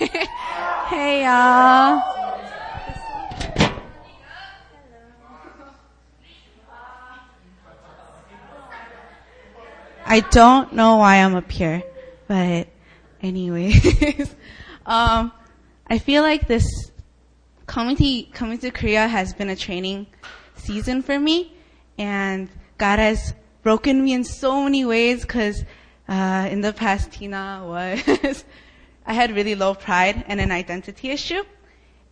Hey, y'all. I don't know why I'm up here, but anyways, I feel like this coming to Korea has been a training season for me, and God has broken me in so many ways because in the past, Tina was... I had really low pride and an identity issue,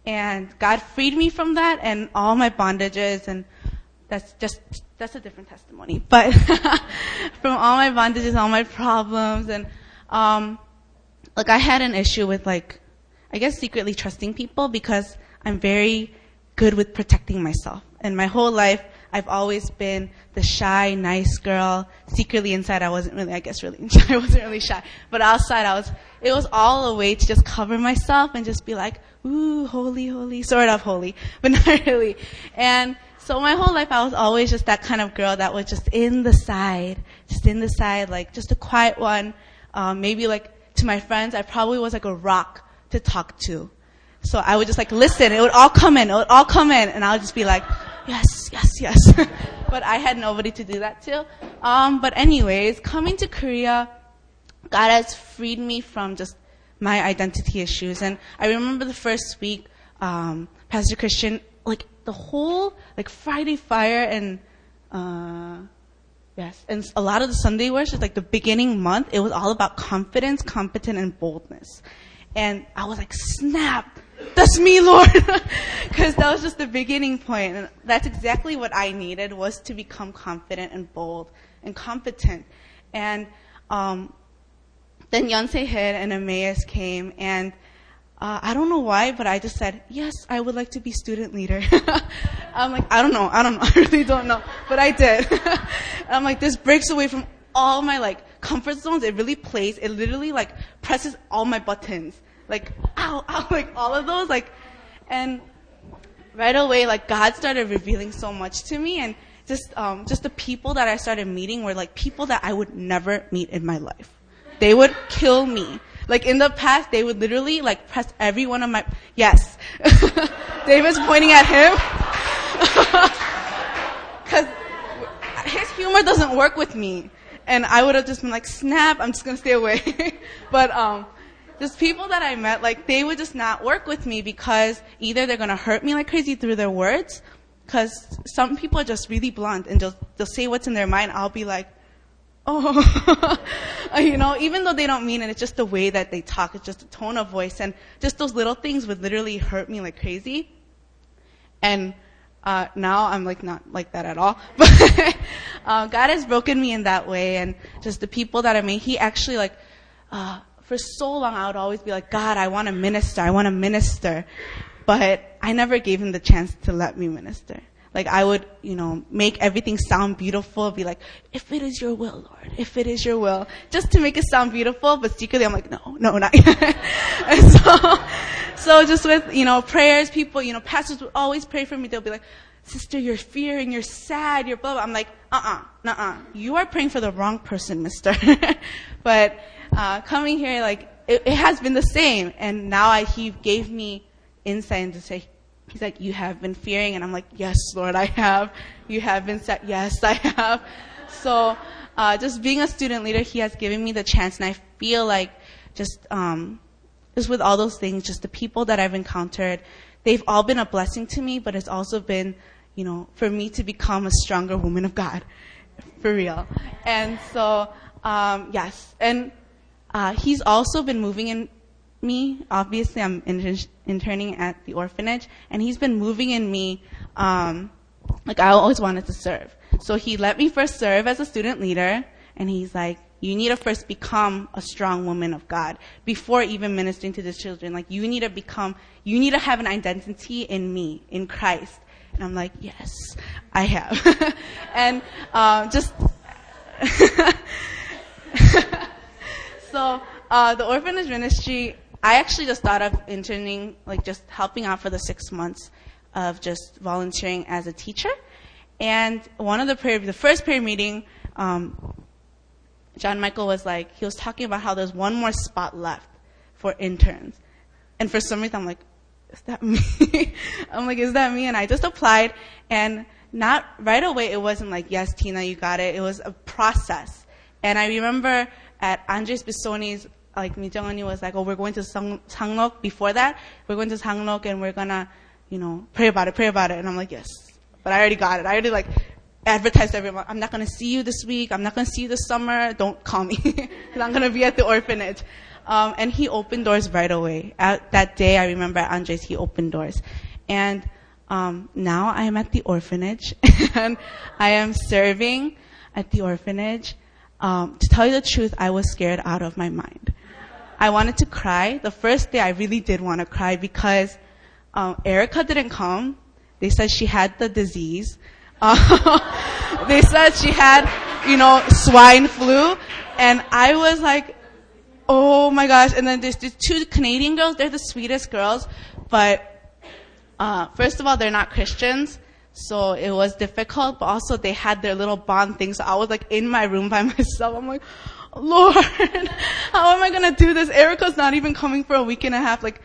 and God freed me from that and all my bondages, and that's a different testimony, but from all my bondages, all my problems, and like I had an issue with I guess secretly trusting people because I'm very good with protecting myself, and my whole life I've always been the shy, nice girl. Secretly inside, I wasn't really shy. But outside, it was all a way to just cover myself and just be like, ooh, holy, holy, sort of holy, but not really. And so my whole life, I was always just that kind of girl that was just in the side, like just a quiet one. Maybe like to my friends, I probably was like a rock to talk to. So I would just like listen. It would all come in. And I would just be like, yes, yes, yes. But I had nobody to do that to. But anyways, coming to Korea, God has freed me from just my identity issues. And I remember the first week, Pastor Christian, the whole, Friday Fire and, and a lot of the Sunday worship, the beginning month, it was all about confidence, competent, and boldness. And I was like, snap! That's me, Lord! Because that was just the beginning point. And that's exactly what I needed, was to become confident and bold and competent. And then Yonsei hit and Emmaus came. And I don't know why, but I just said, yes, I would like to be student leader. I'm like, I don't know. I really don't know. But I did. And I'm like, this breaks away from all my, comfort zones. It really plays. It literally, presses all my buttons. Ow, all of those, and right away, God started revealing so much to me, and just the people that I started meeting were, people that I would never meet in my life. They would kill me. In the past, they would literally, press every one of my, yes. David's pointing at him. 'Cause his humor doesn't work with me, and I would have just been like, snap, I'm just gonna stay away. But, just people that I met, they would just not work with me because either they're going to hurt me like crazy through their words, because some people are just really blunt and they'll say what's in their mind. I'll be like, oh, even though they don't mean it, it's just the way that they talk. It's just the tone of voice. And just those little things would literally hurt me like crazy. And now I'm not like that at all. But God has broken me in that way. And just the people that I made, he actually for so long, I would always be like, God, I want to minister. But I never gave him the chance to let me minister. I would, make everything sound beautiful, be like, if it is your will, Lord, if it is your will. Just to make it sound beautiful, but secretly I'm like, no, not yet. And so just with, prayers, people, pastors would always pray for me. They'll be like, sister, you're fearing, you're sad, you're blah, blah. I'm like, you are praying for the wrong person, mister. But coming here, it has been the same. And now he gave me insight into say, he's like, you have been fearing. And I'm like, yes, Lord, I have. You have been sad. Yes, I have. So just being a student leader, he has given me the chance. And I feel just with all those things, just the people that I've encountered, they've all been a blessing to me, but it's also been, for me to become a stronger woman of God, for real. And so, yes. And he's also been moving in me. Obviously, I'm interning at the orphanage, and he's been moving in me. I always wanted to serve. So he let me first serve as a student leader, and he's like, you need to first become a strong woman of God before even ministering to the children. You need to have an identity in me, in Christ. And I'm like, yes, I have. And so the orphanage ministry, I actually just thought of interning, just helping out for the 6 months of just volunteering as a teacher. And one of the first prayer meeting, John Michael was talking about how there's one more spot left for interns. And for some reason, I'm like, is that me? I'm like, is that me? And I just applied, and not right away, it wasn't like, yes, Tina, you got it. It was a process. And I remember at Andres Bissoni's, like, Mi Jeong-eun was like, oh, we're going to Sanglok. Before that, we're going to Sanglok, and we're going to, you know, pray about it. And I'm like, yes. But I already got it. I already, like, advertised to everyone, I'm not going to see you this week. I'm not going to see you this summer. Don't call me, because I'm going to be at the orphanage. And he opened doors right away. That day, I remember at Andres, he opened doors. And now I am at the orphanage, and I am serving at the orphanage. To tell you the truth, I was scared out of my mind. I wanted to cry. The first day, I really did want to cry because Erica didn't come. They said she had the disease. They said she had, you know, swine flu. And I was like, oh my gosh. And then there's these two Canadian girls. They're the sweetest girls. But, first of all, they're not Christians. So it was difficult. But also they had their little bond thing. So I was like in my room by myself. I'm like, Lord, how am I going to do this? Erica's not even coming for a week and a half. Like,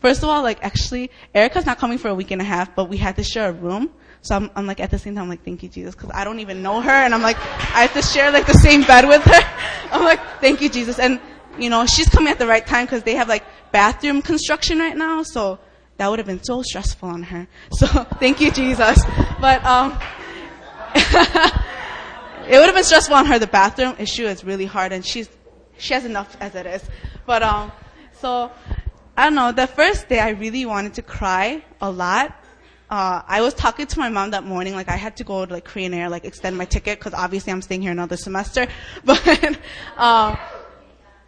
first of all, like actually, Erica's not coming for a week and a half, but we had to share a room. So I'm like, at the same time, I'm like, thank you, Jesus, because I don't even know her. And I'm like, I have to share like the same bed with her. I'm like, thank you, Jesus. And you know, she's coming at the right time because they have like bathroom construction right now. So that would have been so stressful on her. So thank you, Jesus. But, it would have been stressful on her. The bathroom issue is really hard, and she has enough as it is. But, so I don't know. The first day I really wanted to cry a lot. I was talking to my mom that morning, like I had to go to like Korean Air, like extend my ticket, cause obviously I'm staying here another semester. But,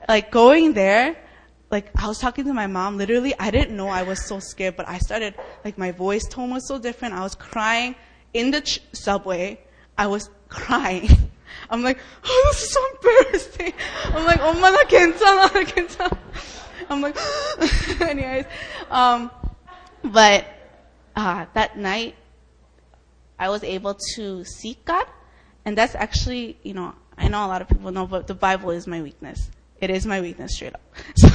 like going there, like I was talking to my mom, literally I didn't know I was so scared, but I started, like my voice tone was so different. I was crying in the subway. I was crying. I'm like, oh, this is so embarrassing. I'm like, oh, 괜찮아. I'm like, anyways, but, that night, I was able to seek God, and that's actually, you know, I know a lot of people know, but the Bible is my weakness. It is my weakness, straight up. So,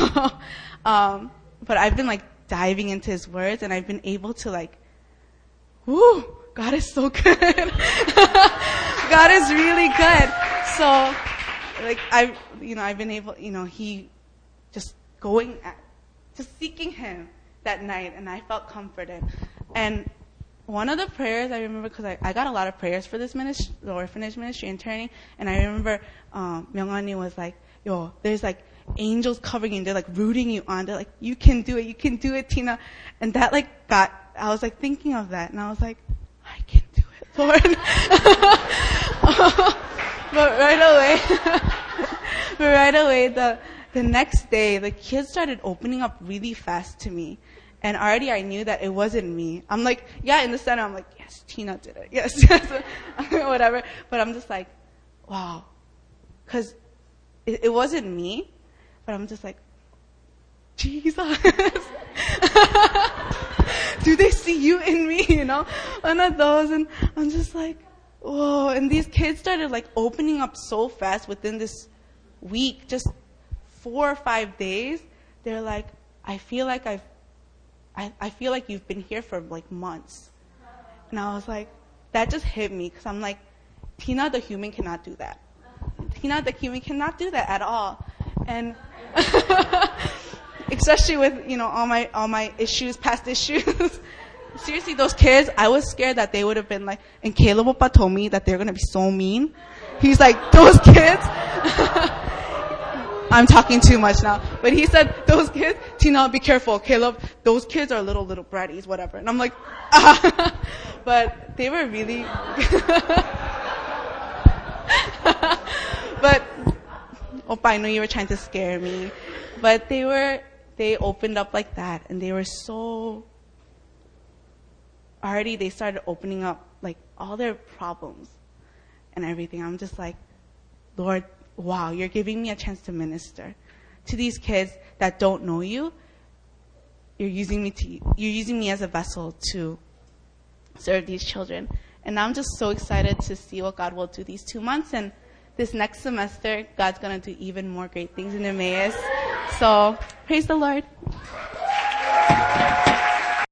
but I've been, like, diving into His words, and I've been able to, like, whoo, God is so good. God is really good. So, like, I've been able, you know, He just just seeking Him that night, and I felt comforted. And one of the prayers I remember, because I got a lot of prayers for this ministry, the orphanage ministry interning, and I remember Myung-Ani was like, yo, there's like angels covering you, and they're like rooting you on. They're like, you can do it, Tina. And that like I was like thinking of that, and I was like, I can do it, Lord. But right away, the next day, the kids started opening up really fast to me. And already I knew that it wasn't me. I'm like, yeah, in the center, I'm like, yes, Tina did it. Yes, whatever. But I'm just like, wow. Because it wasn't me, but I'm just like, Jesus. Do they see you in me, you know? One of those. And I'm just like, whoa. And these kids started, like, opening up so fast within this week, just 4 or 5 days. They're like, I feel like I feel like you've been here for like months. And I was like, that just hit me, because I'm like, Tina the human cannot do that. Tina the human cannot do that at all. And especially with, you know, all my issues, past issues. Seriously, those kids, I was scared that they would have been like, and Caleb Opa told me that they're going to be so mean. He's like, those kids. I'm talking too much now. But he said, those kids, Tina, be careful, Caleb. Those kids are little bratties, whatever. And I'm like, ah. But they were really... But, Opa, I know you were trying to scare me. But they opened up like that. And they were so... Already they started opening up, like, all their problems and everything. I'm just like, Lord, wow, you're giving me a chance to minister to these kids that don't know you. You're using me as a vessel to serve these children. And I'm just so excited to see what God will do these 2 months. And this next semester, God's going to do even more great things in Emmaus. So praise the Lord.